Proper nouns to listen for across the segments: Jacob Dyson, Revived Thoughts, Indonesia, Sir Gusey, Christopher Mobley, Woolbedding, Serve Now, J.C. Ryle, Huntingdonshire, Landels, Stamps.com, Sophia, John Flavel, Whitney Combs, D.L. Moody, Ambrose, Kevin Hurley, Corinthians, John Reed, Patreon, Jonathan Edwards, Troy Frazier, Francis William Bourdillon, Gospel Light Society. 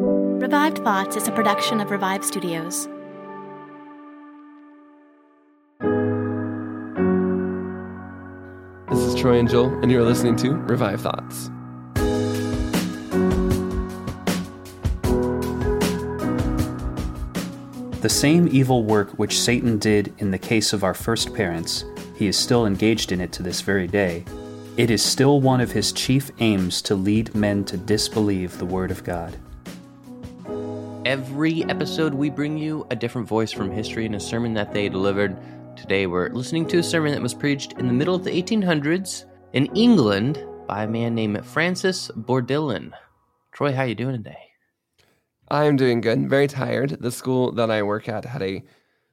Revived Thoughts is a production of Revive Studios. This is Troy and Joel, and you're listening to Revive Thoughts. The same evil work which Satan did in the case of our first parents, he is still engaged in it to this very day. It is still one of his chief aims to lead men to disbelieve the Word of God. Every episode we bring you a different voice from history and a sermon that they delivered. Today we're listening to a sermon that was preached in the middle of the 1800s in England by a man named Francis Bourdillon. Troy, how are you doing today? I'm doing good. Very tired. The school that I work at had a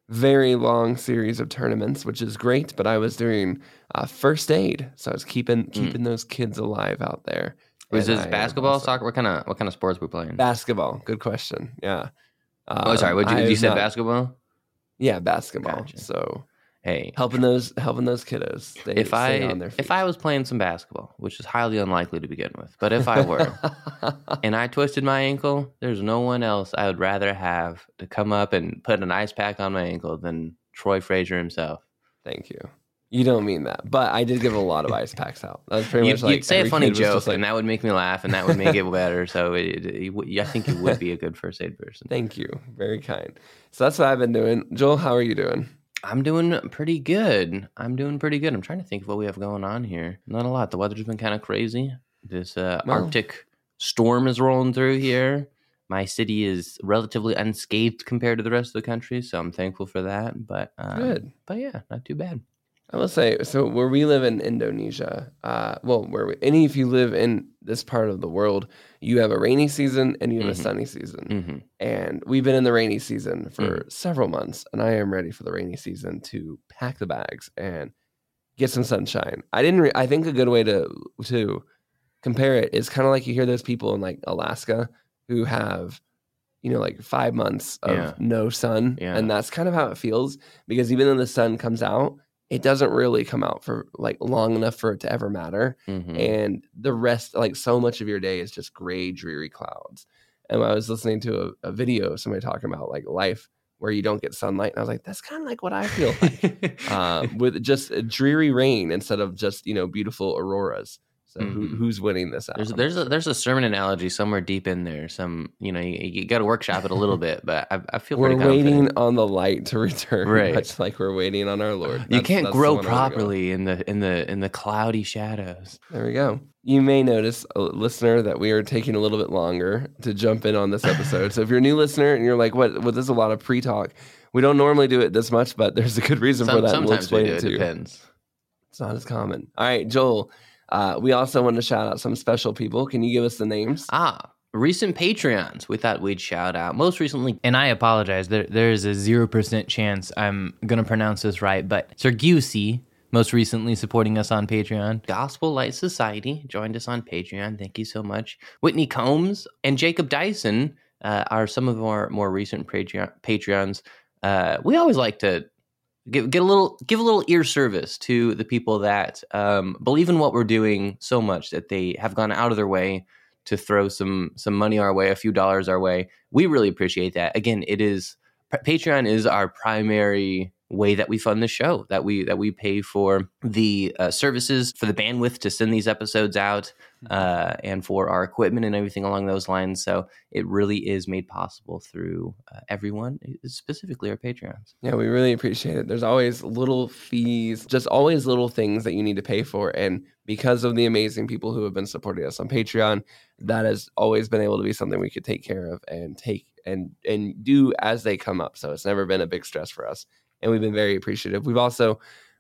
very long series of tournaments, which is great, but I was doing first aid, so I was keeping those kids alive out there. Was this basketball, soccer? What kind of sports were we playing? Basketball. Good question. Yeah. Sorry. You said basketball? Yeah, basketball. Gotcha. So, hey, helping those kiddos stay on their feet. If I was playing some basketball, which is highly unlikely to begin with, but if I were, and I twisted my ankle, there's no one else I would rather have to come up and put an ice pack on my ankle than Troy Frazier himself. Thank you. You don't mean that, but I did give a lot of ice packs out. That was pretty much like you'd say a funny joke, and that would make me laugh, and that would make it better. So I think you would be a good first aid person. Thank you. Very kind. So that's what I've been doing. Joel, how are you doing? I'm doing pretty good. I'm trying to think of what we have going on here. Not a lot. The weather's been kind of crazy. This Arctic storm is rolling through here. My city is relatively unscathed compared to the rest of the country, so I'm thankful for that. But good. But yeah, not too bad. I will say, so where we live in Indonesia, if you live in this part of the world, you have a rainy season and you have a sunny season. Mm-hmm. And we've been in the rainy season for several months, and I am ready for the rainy season to pack the bags and get some sunshine. I think a good way to compare it is kind of like you hear those people in like Alaska who have, like 5 months of no sun. Yeah. And that's kind of how it feels, because even though the sun comes out, it doesn't really come out for like long enough for it to ever matter. Mm-hmm. And the rest, like so much of your day is just gray, dreary clouds. And I was listening to a video of somebody talking about like life where you don't get sunlight. And I was like, that's kind of like what I feel like with just a dreary rain instead of just, beautiful auroras. So who's winning this out? There's a sermon analogy somewhere deep in there. Some, you got to workshop it a little bit, but I feel we're pretty confident. Waiting on the light to return, right? Much like we're waiting on our Lord. You can't grow properly in the cloudy shadows. There we go. You may notice, listener, that we are taking a little bit longer to jump in on this episode. So if you're a new listener and you're like, what? Well, this is a lot of pre-talk. We don't normally do it this much, but there's a good reason for that. Sometimes we'll explain it to you. Depends. It's not as common. All right, Joel. We also want to shout out some special people. Can you give us the names? Recent Patreons we thought we'd shout out. Most recently, and I apologize, there is a 0% chance I'm going to pronounce this right, but Sir Gusey, most recently supporting us on Patreon. Gospel Light Society joined us on Patreon. Thank you so much. Whitney Combs and Jacob Dyson are some of our more recent Patreons. We always like to give a little ear service to the people that believe in what we're doing so much that they have gone out of their way to throw some money our way, a few dollars our way. We really appreciate that. Again, Patreon is our primary way that we fund the show, that we pay for the services, for the bandwidth to send these episodes out, and for our equipment and everything along those lines. So it really is made possible through everyone, specifically our Patreons. Yeah, we really appreciate it. There's always little fees, just always little things that you need to pay for. And because of the amazing people who have been supporting us on Patreon, that has always been able to be something we could take care of and take and do as they come up. So it's never been a big stress for us. And we've been very appreciative. We've also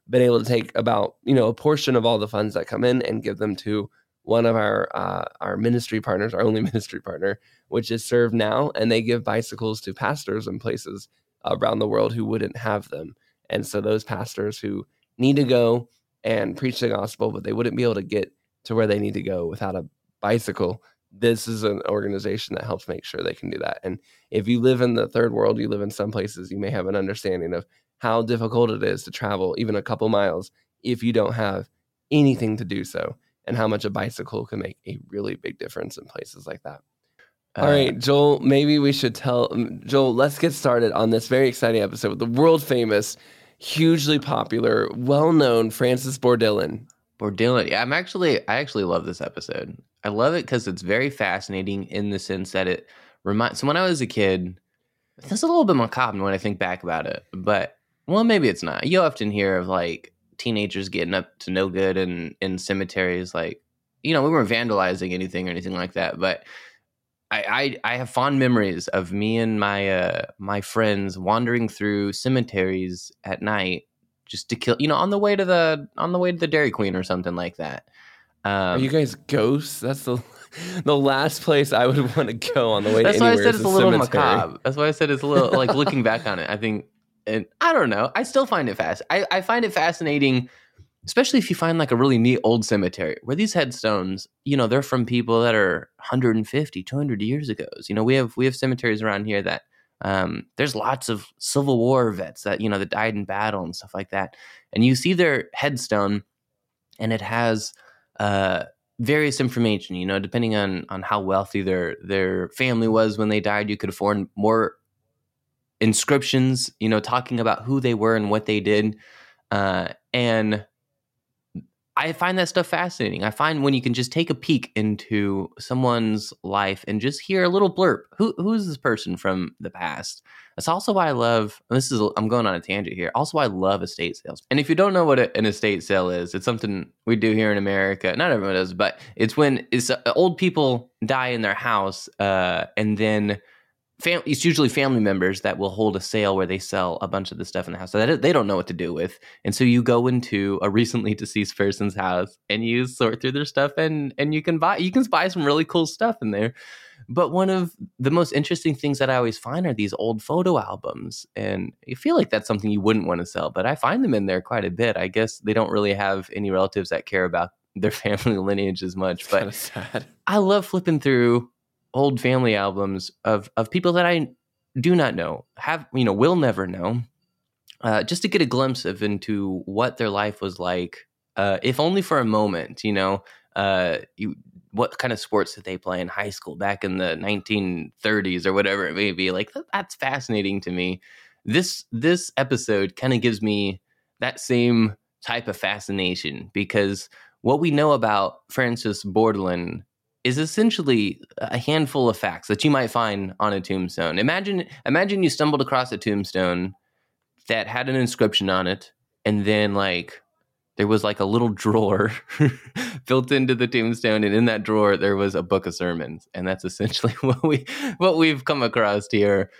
been able to take about, a portion of all the funds that come in and give them to one of our ministry partners, our only ministry partner, which is Serve Now. And they give bicycles to pastors in places around the world who wouldn't have them. And so those pastors who need to go and preach the gospel, but they wouldn't be able to get to where they need to go without a bicycle, this is an organization that helps make sure they can do that. And if you live in the third world, you live in some places, you may have an understanding of how difficult it is to travel even a couple miles if you don't have anything to do so, and how much a bicycle can make a really big difference in places like that. All right, Joel, maybe we should tell... Joel, let's get started on this very exciting episode with the world-famous, hugely popular, well-known Francis Bourdillon. Bourdillon. Yeah, I actually love this episode. I love it because it's very fascinating in the sense that it reminds... So when I was a kid, that's a little bit macabre when I think back about it, but, well, maybe it's not. You often hear of, like, teenagers getting up to no good in cemeteries, like, you know, we weren't vandalizing anything or anything like that, but... I have fond memories of me and my my friends wandering through cemeteries at night just to kill, you know, on the way to the Dairy Queen or something like that. Are you guys ghosts? That's the last place I would want to go on the way to anywhere. That's why I said it's a little macabre. That's why I said it's a little, like, looking back on it, I think, and I don't know. I still find it I find it fascinating, especially if you find, like, a really neat old cemetery where these headstones, you know, they're from people that are 150, 200 years ago. So, you know, we have cemeteries around here that there's lots of Civil War vets that, you know, that died in battle and stuff like that. And you see their headstone and it has various information, you know, depending on how wealthy their family was when they died, you could afford more inscriptions, you know, talking about who they were and what they did. And I find that stuff fascinating. I find when you can just take a peek into someone's life and just hear a little blurb. Who is this person from the past? That's also why I love, I'm going on a tangent here. Also, I love estate sales. And if you don't know what an estate sale is, it's something we do here in America. Not everyone does, but it's when old people die in their house and then... it's usually family members that will hold a sale where they sell a bunch of the stuff in the house that they don't know what to do with. And so you go into a recently deceased person's house and you sort through their stuff and you can buy some really cool stuff in there. But one of the most interesting things that I always find are these old photo albums. And you feel like that's something you wouldn't want to sell, but I find them in there quite a bit. I guess they don't really have any relatives that care about their family lineage as much, but that's kind of sad. I love flipping through old family albums of people that I do not know, will never know, just to get a glimpse into what their life was like, if only for a moment, you know, what kind of sports did they play in high school back in the 1930s or whatever it may be. Like, that's fascinating to me. This episode kind of gives me that same type of fascination because what we know about Francis Bourdillon is essentially a handful of facts that you might find on a tombstone. Imagine you stumbled across a tombstone that had an inscription on it, and then, like, there was, like, a little drawer built into the tombstone, and in that drawer there was a book of sermons, and that's essentially what we've come across here.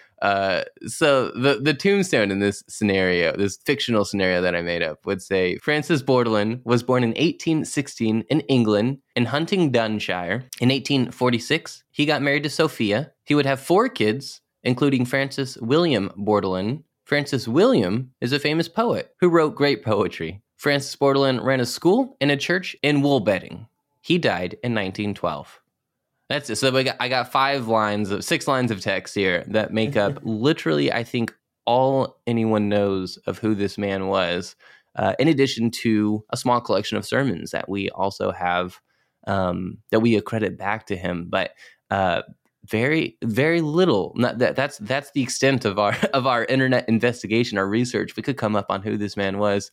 So the tombstone in this scenario, this fictional scenario that I made up, would say Francis Bourdillon was born in 1816 in England in Huntingdonshire. In 1846, he got married to Sophia. He would have 4 kids, including Francis William Bourdillon. Francis William is a famous poet who wrote great poetry. Francis Bourdillon ran a school and a church in Woolbedding. He died in 1912. That's it. So I got 6 lines of text here that make up literally, I think, all anyone knows of who this man was, in addition to a small collection of sermons that we also have, that we accredit back to him. But very, very little. That's the extent of our internet investigation, our research. We could come up on who this man was,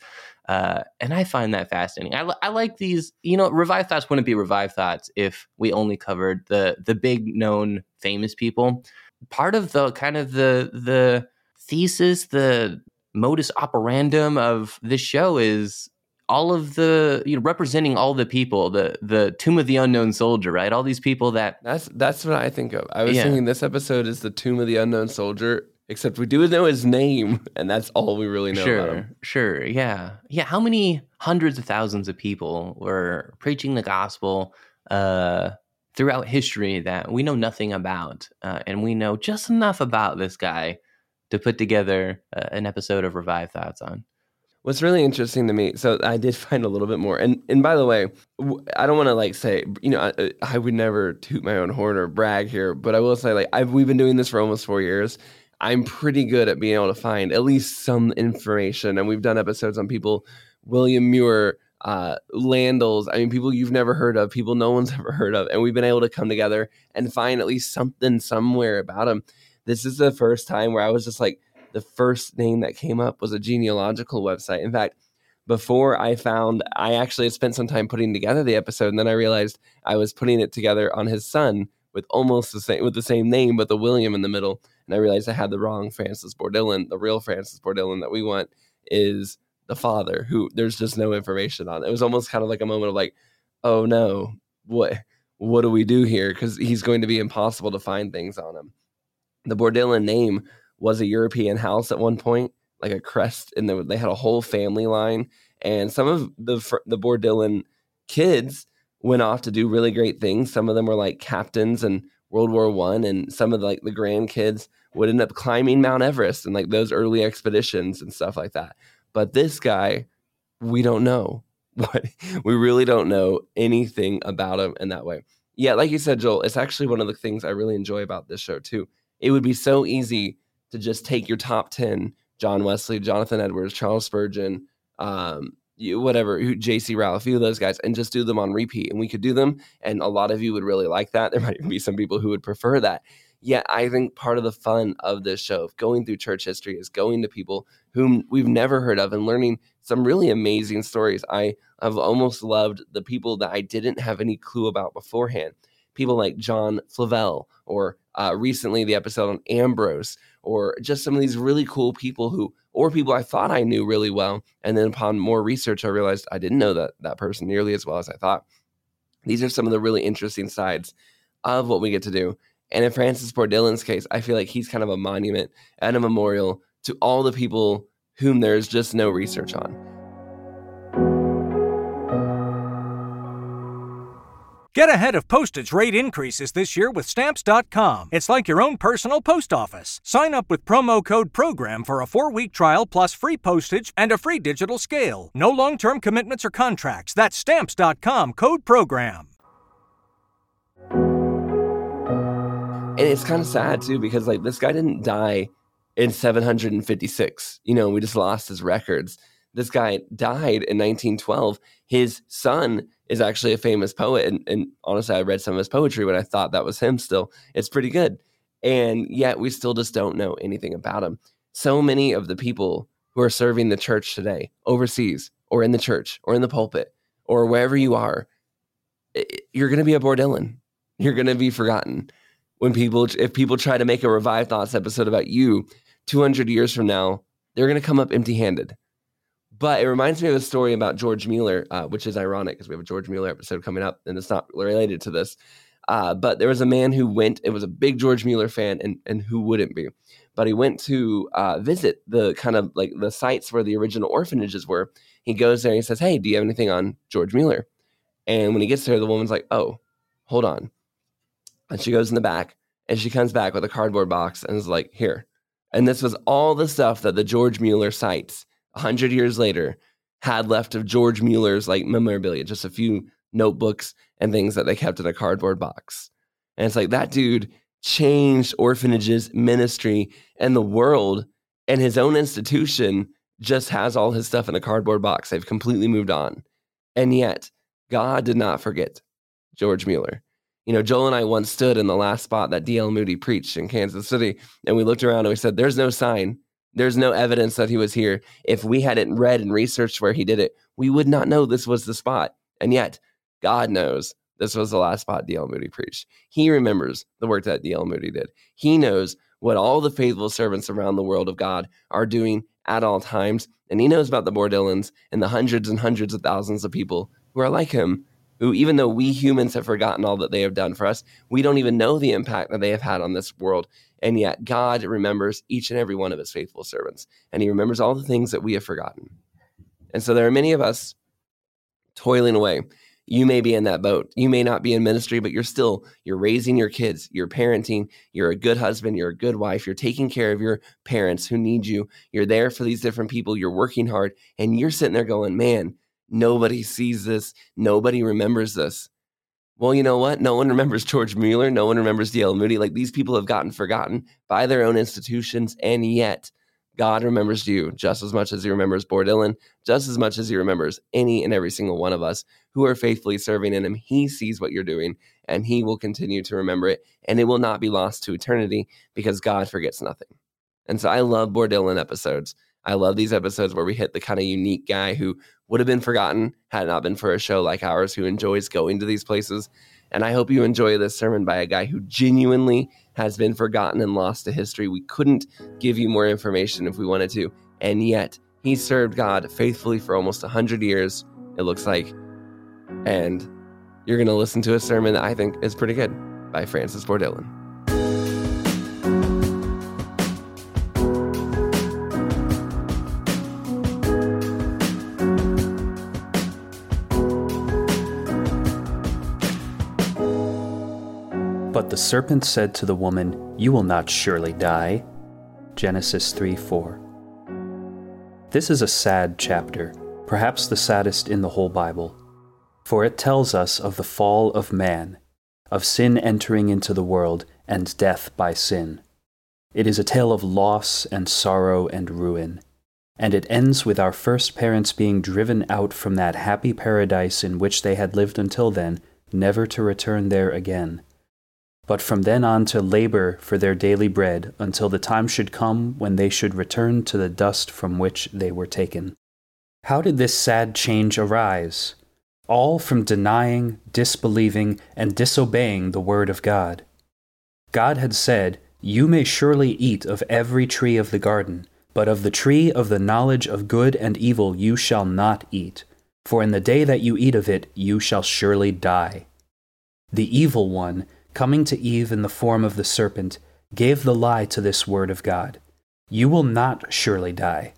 and I find that fascinating. I like these. You know, Revived Thoughts wouldn't be Revived Thoughts if we only covered the big known famous people. Part of the kind of the thesis, the modus operandum of this show is all of the, you know, representing all the people, the Tomb of the Unknown Soldier, right? All these people that's what I think of. I was thinking this episode is the Tomb of the Unknown Soldier, except we do know his name, and that's all we really know about him. Sure, yeah. How many hundreds of thousands of people were preaching the gospel throughout history that we know nothing about, and we know just enough about this guy to put together an episode of Revive Thoughts on. What's really interesting to me, so I did find a little bit more. And by the way, I don't want to, like, say, you know, I would never toot my own horn or brag here, but I will say, like, we've been doing this for almost 4 years. I'm pretty good at being able to find at least some information. And we've done episodes on people, William Muir, Landels. I mean, people you've never heard of, people no one's ever heard of. And we've been able to come together and find at least something somewhere about them. This is the first time where I was just like, the first name that came up was a genealogical website. In fact, before I found, I actually spent some time putting together the episode, and then I realized I was putting it together on his son with almost the same, with the same name, but the William in the middle. And I realized I had the wrong Francis Bourdillon. The real Francis Bourdillon that we want is the father, who there's just no information on. It was almost kind of like a moment of like, oh no, what do we do here? Because he's going to be impossible to find things on him. The Bourdillon name was a European house at one point, like a crest, and they had a whole family line. And some of the Bourdillon kids went off to do really great things. Some of them were like captains in World War I, and some of the, like the grandkids would end up climbing Mount Everest and like those early expeditions and stuff like that. But this guy, we don't know. We really don't know anything about him in that way. Yeah, like you said, Joel, it's actually one of the things I really enjoy about this show too. It would be so easy to just take your top 10, John Wesley, Jonathan Edwards, Charles Spurgeon, whatever, J.C. Ryle, a few of those guys, and just do them on repeat. And we could do them, and a lot of you would really like that. There might even be some people who would prefer that. Yet I think part of the fun of this show, of going through church history, is going to people whom we've never heard of and learning some really amazing stories. I've almost loved the people that I didn't have any clue about beforehand. People like John Flavel, or recently the episode on Ambrose, or just some of these really cool people who, or people I thought I knew really well. And then upon more research, I realized I didn't know that person nearly as well as I thought. These are some of the really interesting sides of what we get to do. And in Francis Bourdillon's case, I feel like he's kind of a monument and a memorial to all the people whom there's just no research on. Get ahead of postage rate increases this year with Stamps.com. It's like your own personal post office. Sign up with promo code PROGRAM for a 4-week trial plus free postage and a free digital scale. No long-term commitments or contracts. That's Stamps.com, code PROGRAM. And it's kind of sad, too, because like this guy didn't die in 756. You know, we just lost his records. This guy died in 1912. His son is actually a famous poet. And honestly, I read some of his poetry when I thought that was him still. It's pretty good. And yet we still just don't know anything about him. So many of the people who are serving the church today, overseas or in the church or in the pulpit or wherever you are, you're going to be a Bourdillon. You're going to be forgotten. If people try to make a Revived Thoughts episode about you 200 years from now, they're going to come up empty-handed. But it reminds me of a story about George Müller, which is ironic because we have a George Müller episode coming up and it's not related to this. But there was a man who went and was a big George Müller fan, and who wouldn't be? But he went to visit the kind of like the sites where the original orphanages were. He goes there and he says, "Hey, do you have anything on George Müller?" And when he gets there, the woman's like, "Oh, hold on." And she goes in the back and she comes back with a cardboard box and is like, "Here." And this was all the stuff that the George Müller sites 100 years later had left of George Müller's like memorabilia, just a few notebooks and things that they kept in a cardboard box. And it's like, that dude changed orphanages, ministry, and the world, and his own institution just has all his stuff in a cardboard box. They've completely moved on. And yet God did not forget George Müller. You know, Joel and I once stood in the last spot that D.L. Moody preached in Kansas City, and we looked around and we said, there's no sign. There's no evidence that he was here. If we hadn't read and researched where he did it, we would not know this was the spot. And yet, God knows this was the last spot D.L. Moody preached. He remembers the work that D.L. Moody did. He knows what all the faithful servants around the world of God are doing at all times. And he knows about the Bourdillons and the hundreds and hundreds of thousands of people who are like him, who, even though we humans have forgotten all that they have done for us, we don't even know the impact that they have had on this world. And yet God remembers each and every one of his faithful servants, and he remembers all the things that we have forgotten. And so there are many of us toiling away. You may be in that boat. You may not be in ministry, but you're raising your kids, you're parenting, you're a good husband, you're a good wife, you're taking care of your parents who need you. You're there for these different people. You're working hard, and you're sitting there going, man, nobody sees this. Nobody remembers this. Well, you know what? No one remembers George Müller. No one remembers D.L. Moody. Like, these people have gotten forgotten by their own institutions, and yet God remembers you just as much as he remembers Bourdillon, just as much as he remembers any and every single one of us who are faithfully serving in him. He sees what you're doing, and he will continue to remember it, and it will not be lost to eternity because God forgets nothing. And so I love Bourdillon episodes. I love these episodes where we hit the kind of unique guy who would have been forgotten had it not been for a show like ours, who enjoys going to these places. And I hope you enjoy this sermon by a guy who genuinely has been forgotten and lost to history. We couldn't give you more information if we wanted to. And yet he served God faithfully for almost 100 years, it looks like. And you're going to listen to a sermon that I think is pretty good by Francis Bourdillon. But the serpent said to the woman, "You will not surely die." Genesis 3:4. This is a sad chapter, perhaps the saddest in the whole Bible, for it tells us of the fall of man, of sin entering into the world and death by sin. It is a tale of loss and sorrow and ruin, and it ends with our first parents being driven out from that happy paradise in which they had lived until then, never to return there again, but from then on to labor for their daily bread until the time should come when they should return to the dust from which they were taken. How did this sad change arise? All from denying, disbelieving, and disobeying the word of God. God had said, "You may surely eat of every tree of the garden, but of the tree of the knowledge of good and evil you shall not eat, for in the day that you eat of it you shall surely die." The evil one, coming to Eve in the form of the serpent, gave the lie to this word of God. "You will not surely die."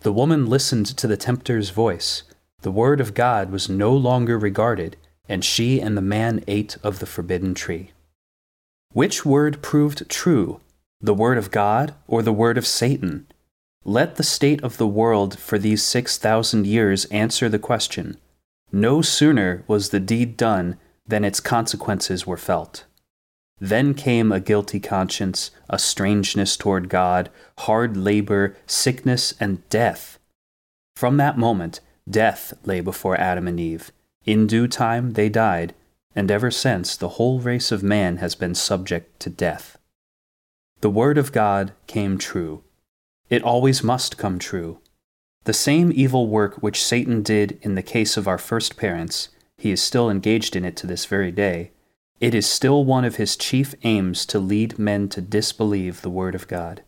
The woman listened to the tempter's voice. The word of God was no longer regarded, and she and the man ate of the forbidden tree. Which word proved true, the word of God or the word of Satan? Let the state of the world for these 6,000 years answer the question. No sooner was the deed done then its consequences were felt. Then came a guilty conscience, a strangeness toward God, hard labor, sickness, and death. From that moment, death lay before Adam and Eve. In due time they died, and ever since the whole race of man has been subject to death. The word of God came true. It always must come true. The same evil work which Satan did in the case of our first parents, he is still engaged in it to this very day. It is still one of his chief aims to lead men to disbelieve the word of God.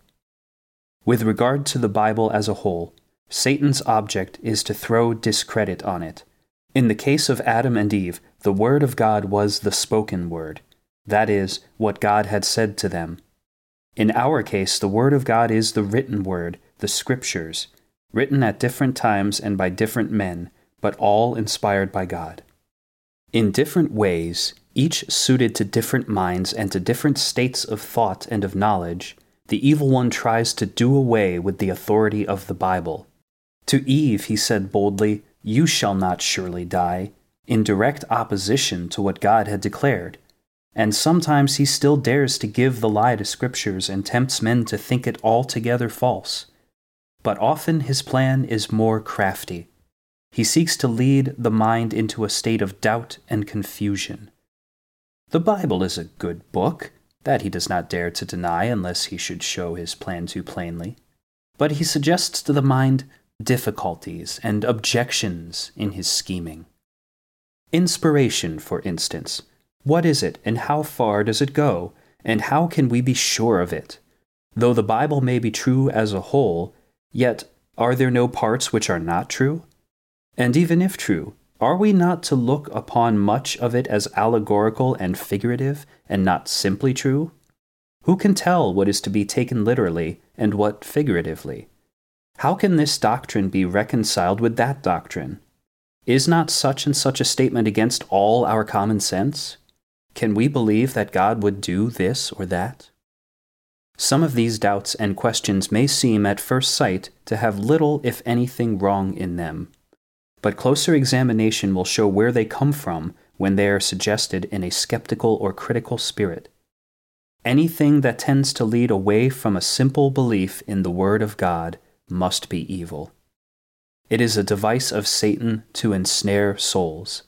With regard to the Bible as a whole, Satan's object is to throw discredit on it. In the case of Adam and Eve, the word of God was the spoken word. That is, what God had said to them. In our case, the word of God is the written word, the scriptures, written at different times and by different men, but all inspired by God. In different ways, each suited to different minds and to different states of thought and of knowledge, the evil one tries to do away with the authority of the Bible. To Eve he said boldly, "You shall not surely die," in direct opposition to what God had declared. And sometimes he still dares to give the lie to scriptures and tempts men to think it altogether false. But often his plan is more crafty. He seeks to lead the mind into a state of doubt and confusion. The Bible is a good book, that he does not dare to deny unless he should show his plan too plainly. But he suggests to the mind difficulties and objections in his scheming. Inspiration, for instance. What is it, and how far does it go, and how can we be sure of it? Though the Bible may be true as a whole, yet are there no parts which are not true? And even if true, are we not to look upon much of it as allegorical and figurative, and not simply true? Who can tell what is to be taken literally and what figuratively? How can this doctrine be reconciled with that doctrine? Is not such and such a statement against all our common sense? Can we believe that God would do this or that? Some of these doubts and questions may seem at first sight to have little, if anything, wrong in them. But closer examination will show where they come from when they are suggested in a skeptical or critical spirit. Anything that tends to lead away from a simple belief in the Word of God must be evil. It is a device of Satan to ensnare souls,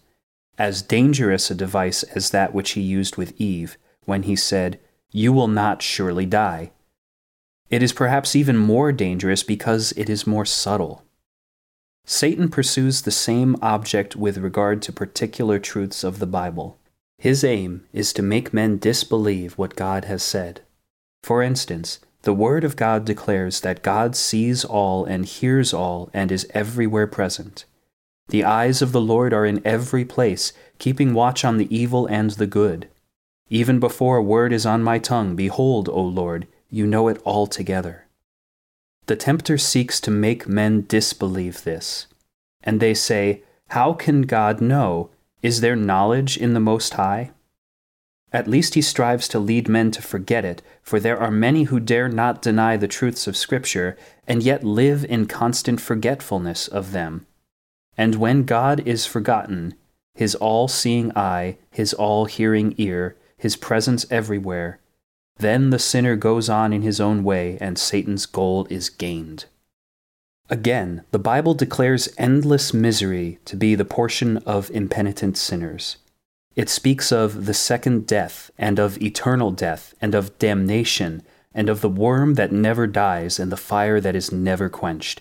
as dangerous a device as that which he used with Eve when he said, "You will not surely die." It is perhaps even more dangerous because it is more subtle. Satan pursues the same object with regard to particular truths of the Bible. His aim is to make men disbelieve what God has said. For instance, the Word of God declares that God sees all and hears all and is everywhere present. The eyes of the Lord are in every place, keeping watch on the evil and the good. Even before a word is on my tongue, behold, O Lord, you know it altogether. The tempter seeks to make men disbelieve this, and they say, "How can God know? Is there knowledge in the Most High?" At least he strives to lead men to forget it, for there are many who dare not deny the truths of Scripture, and yet live in constant forgetfulness of them. And when God is forgotten, his all-seeing eye, his all-hearing ear, his presence everywhere, then the sinner goes on in his own way, and Satan's goal is gained. Again, the Bible declares endless misery to be the portion of impenitent sinners. It speaks of the second death, and of eternal death, and of damnation, and of the worm that never dies, and the fire that is never quenched.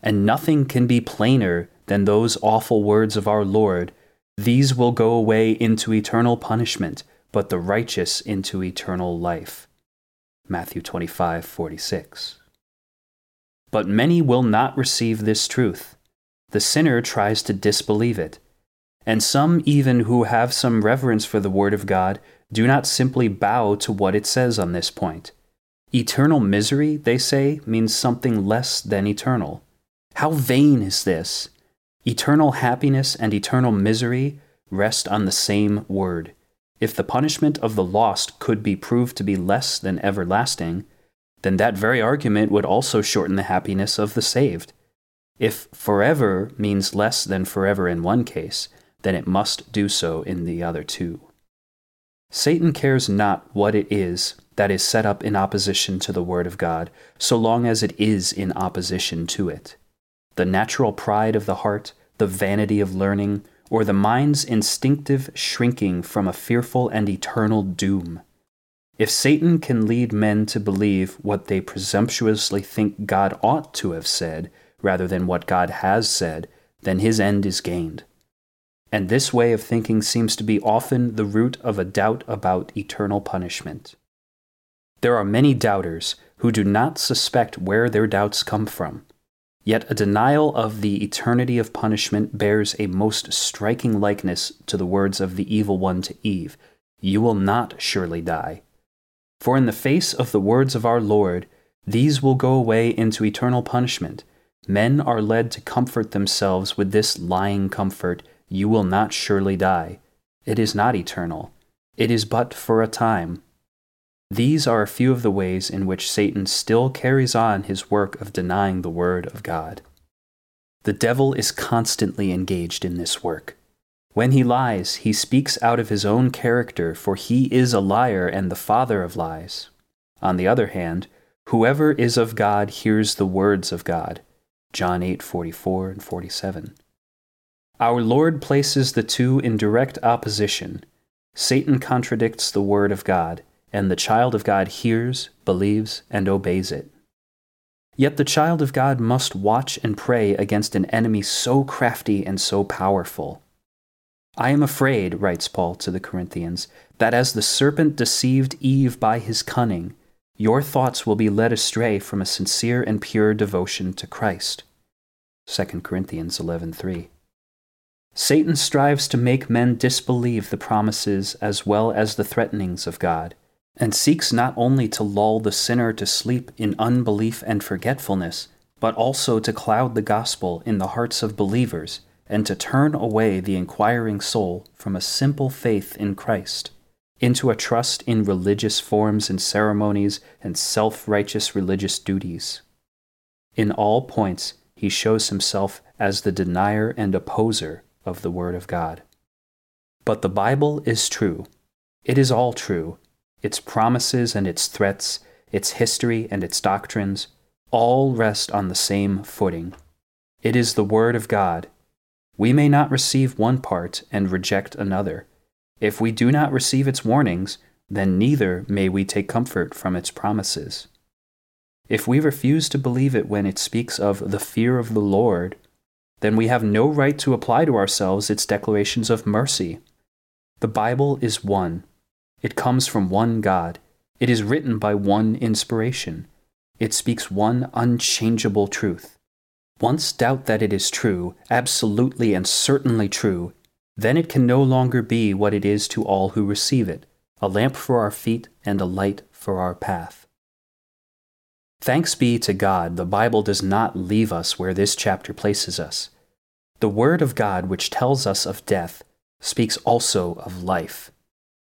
And nothing can be plainer than those awful words of our Lord, "These will go away into eternal punishment, but the righteous into eternal life." Matthew 25:46. But many will not receive this truth. The sinner tries to disbelieve it. And some even who have some reverence for the Word of God do not simply bow to what it says on this point. Eternal misery, they say, means something less than eternal. How vain is this! Eternal happiness and eternal misery rest on the same word. If the punishment of the lost could be proved to be less than everlasting, then that very argument would also shorten the happiness of the saved. If forever means less than forever in one case, then it must do so in the other two. Satan cares not what it is that is set up in opposition to the Word of God, so long as it is in opposition to it. The natural pride of the heart, the vanity of learning, or the mind's instinctive shrinking from a fearful and eternal doom. If Satan can lead men to believe what they presumptuously think God ought to have said, rather than what God has said, then his end is gained. And this way of thinking seems to be often the root of a doubt about eternal punishment. There are many doubters who do not suspect where their doubts come from. Yet a denial of the eternity of punishment bears a most striking likeness to the words of the evil one to Eve, "You will not surely die." For in the face of the words of our Lord, "These will go away into eternal punishment," men are led to comfort themselves with this lying comfort, "You will not surely die." It is not eternal. It is but for a time. These are a few of the ways in which Satan still carries on his work of denying the Word of God. The devil is constantly engaged in this work. When he lies, he speaks out of his own character, for he is a liar and the father of lies. On the other hand, whoever is of God hears the words of God. John 8:44 and 47. Our Lord places the two in direct opposition. Satan contradicts the Word of God, and the child of God hears, believes, and obeys it. Yet the child of God must watch and pray against an enemy so crafty and so powerful. "I am afraid," writes Paul to the Corinthians, "that as the serpent deceived Eve by his cunning, your thoughts will be led astray from a sincere and pure devotion to Christ." 2 Corinthians 11:3. Satan strives to make men disbelieve the promises as well as the threatenings of God, and seeks not only to lull the sinner to sleep in unbelief and forgetfulness, but also to cloud the gospel in the hearts of believers, and to turn away the inquiring soul from a simple faith in Christ, into a trust in religious forms and ceremonies and self-righteous religious duties. In all points, he shows himself as the denier and opposer of the Word of God. But the Bible is true. It is all true. Its promises and its threats, its history and its doctrines, all rest on the same footing. It is the Word of God. We may not receive one part and reject another. If we do not receive its warnings, then neither may we take comfort from its promises. If we refuse to believe it when it speaks of the fear of the Lord, then we have no right to apply to ourselves its declarations of mercy. The Bible is one. It comes from one God. It is written by one inspiration. It speaks one unchangeable truth. Once doubt that it is true, absolutely and certainly true, then it can no longer be what it is to all who receive it, a lamp for our feet and a light for our path. Thanks be to God, the Bible does not leave us where this chapter places us. The Word of God, which tells us of death, speaks also of life.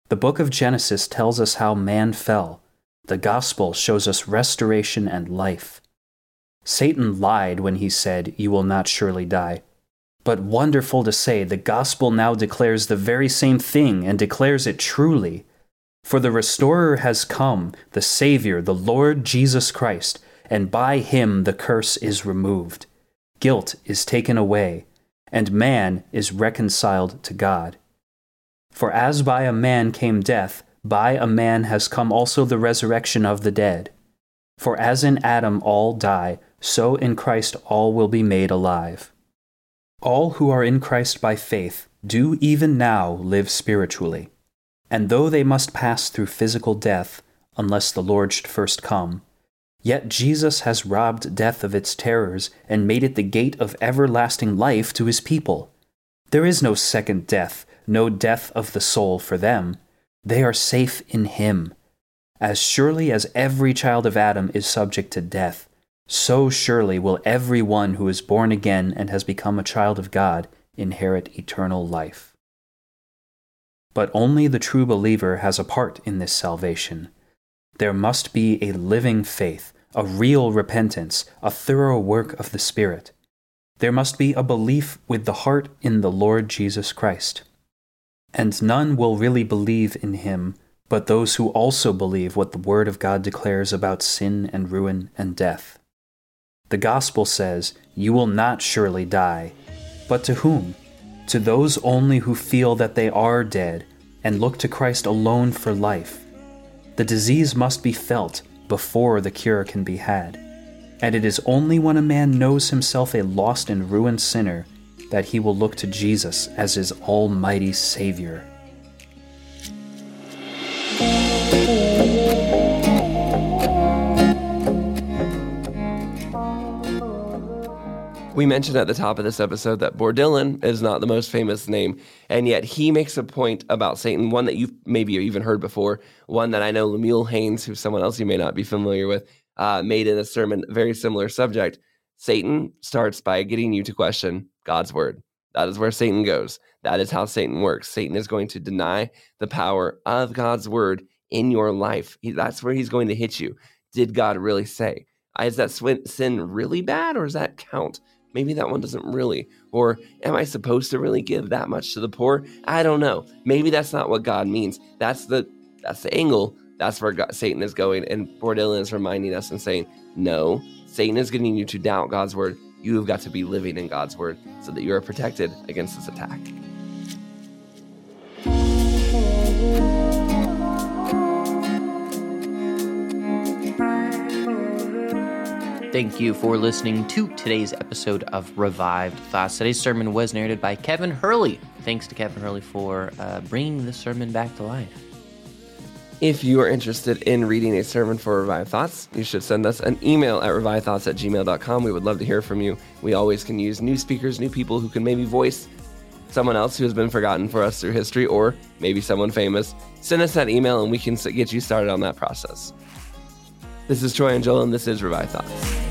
The book of Genesis tells us how man fell. The gospel shows us restoration and life. Satan lied when he said, "You will not surely die." But wonderful to say, the gospel now declares the very same thing and declares it truly. For the Restorer has come, the Savior, the Lord Jesus Christ, and by him the curse is removed. Guilt is taken away, and man is reconciled to God. For as by a man came death, by a man has come also the resurrection of the dead. For as in Adam all die, so in Christ all will be made alive. All who are in Christ by faith do even now live spiritually. And though they must pass through physical death, unless the Lord should first come, yet Jesus has robbed death of its terrors and made it the gate of everlasting life to his people. There is no second death, no death of the soul for them. They are safe in him. As surely as every child of Adam is subject to death, so surely will every one who is born again and has become a child of God inherit eternal life. But only the true believer has a part in this salvation. There must be a living faith, a real repentance, a thorough work of the Spirit. There must be a belief with the heart in the Lord Jesus Christ. And none will really believe in him but those who also believe what the Word of God declares about sin and ruin and death. The Gospel says, "You will not surely die." But to whom? To those only who feel that they are dead and look to Christ alone for life. The disease must be felt before the cure can be had. And it is only when a man knows himself a lost and ruined sinner that he will look to Jesus as his almighty Savior. We mentioned at the top of this episode that Bourdillon is not the most famous name, and yet he makes a point about Satan, one that you've maybe even heard before, one that I know Lemuel Haynes, who's someone else you may not be familiar with, made in a sermon, very similar subject. Satan starts by getting you to question God's word. That is where Satan goes. That is how Satan works. Satan is going to deny the power of God's word in your life. That's where he's going to hit you. Did God really say? Is that sin really bad, or does that count? Maybe that one doesn't really. Or am I supposed to really give that much to the poor? I don't know. Maybe that's not what God means. That's the angle. That's where Satan is going. And Bourdillon is reminding us and saying, no, Satan is getting you to doubt God's word. You have got to be living in God's word so that you are protected against this attack. Thank you for listening to today's episode of Revived Thoughts. Today's sermon was narrated by Kevin Hurley. Thanks to Kevin Hurley for bringing this sermon back to life. If you are interested in reading a sermon for Revived Thoughts, you should send us an email at revivedthoughts@gmail.com. We would love to hear from you. We always can use new speakers, new people who can maybe voice someone else who has been forgotten for us through history, or maybe someone famous. Send us that email and we can get you started on that process. This is Troy and Joel, and this is Revive Thoughts.